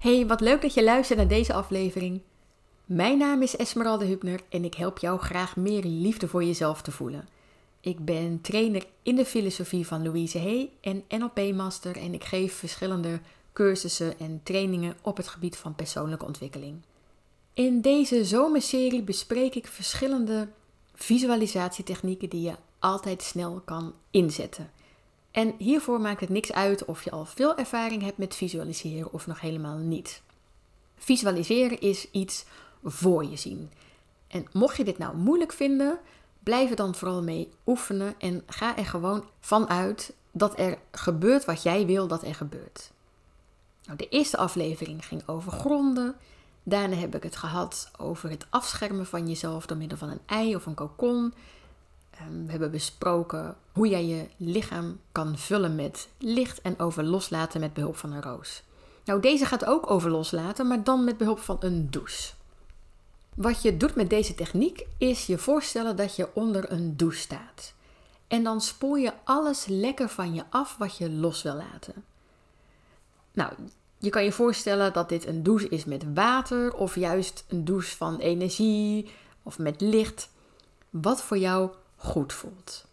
Hey, wat leuk dat je luistert naar deze aflevering. Mijn naam is Esmeralda Hübner en ik help jou graag meer liefde voor jezelf te voelen. Ik ben trainer in de filosofie van Louise Hay en NLP-master en ik geef verschillende cursussen en trainingen op het gebied van persoonlijke ontwikkeling. In deze zomerserie bespreek ik verschillende visualisatietechnieken die je altijd snel kan inzetten. En hiervoor maakt het niks uit of je al veel ervaring hebt met visualiseren of nog helemaal niet. Visualiseren is iets voor je zien. En mocht je dit nou moeilijk vinden, blijf er dan vooral mee oefenen en ga er gewoon vanuit dat er gebeurt wat jij wil dat er gebeurt. Nou, de eerste aflevering ging over gronden. Daarna heb ik het gehad over het afschermen van jezelf door middel van een ei of een cocon. We hebben besproken hoe jij je lichaam kan vullen met licht en over loslaten met behulp van een roos. Nou, deze gaat ook over loslaten, maar dan met behulp van een douche. Wat je doet met deze techniek is je voorstellen dat je onder een douche staat. En dan spoel je alles lekker van je af wat je los wil laten. Nou, je kan je voorstellen dat dit een douche is met water of juist een douche van energie of met licht. Wat voor jou goed voelt.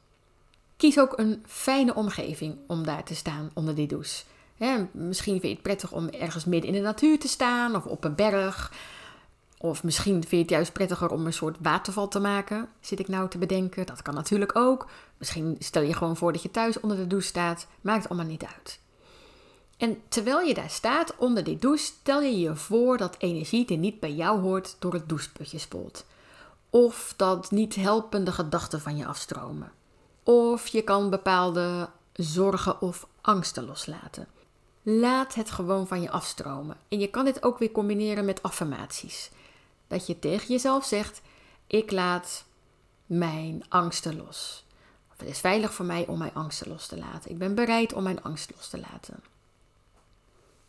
Kies ook een fijne omgeving om daar te staan onder die douche. Ja, misschien vind je het prettig om ergens midden in de natuur te staan of op een berg. Of misschien vind je het juist prettiger om een soort waterval te maken. Zit ik nou te bedenken? Dat kan natuurlijk ook. Misschien stel je gewoon voor dat je thuis onder de douche staat. Maakt allemaal niet uit. En terwijl je daar staat onder die douche, stel je je voor dat energie die niet bij jou hoort door het doucheputje spoelt. Of dat niet helpende gedachten van je afstromen. Of je kan bepaalde zorgen of angsten loslaten. Laat het gewoon van je afstromen. En je kan dit ook weer combineren met affirmaties. Dat je tegen jezelf zegt, ik laat mijn angsten los. Of het is veilig voor mij om mijn angsten los te laten. Ik ben bereid om mijn angst los te laten.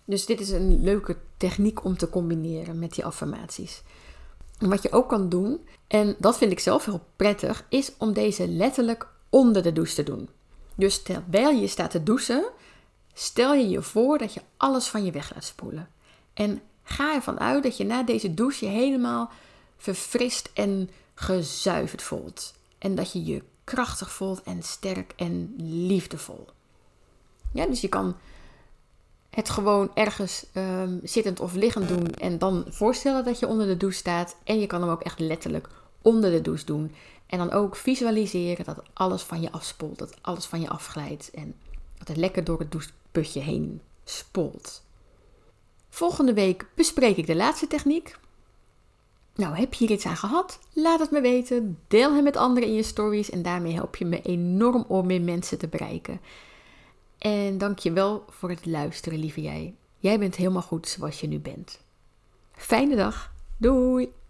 Dus dit is een leuke techniek om te combineren met die affirmaties. Wat je ook kan doen, en dat vind ik zelf heel prettig, is om deze letterlijk onder de douche te doen. Dus terwijl je staat te douchen, stel je je voor dat je alles van je weg laat spoelen. En ga ervan uit dat je na deze douche je helemaal verfrist en gezuiverd voelt. En dat je je krachtig voelt en sterk en liefdevol. Ja, dus je kan het gewoon ergens zittend of liggend doen en dan voorstellen dat je onder de douche staat. En je kan hem ook echt letterlijk onder de douche doen. En dan ook visualiseren dat alles van je afspoelt, dat alles van je afglijdt. En dat het lekker door het doucheputje heen spoelt. Volgende week bespreek ik de laatste techniek. Nou, heb je hier iets aan gehad? Laat het me weten. Deel hem met anderen in je stories. En daarmee help je me enorm om meer mensen te bereiken. En dank je wel voor het luisteren, lieve jij. Jij bent helemaal goed zoals je nu bent. Fijne dag. Doei!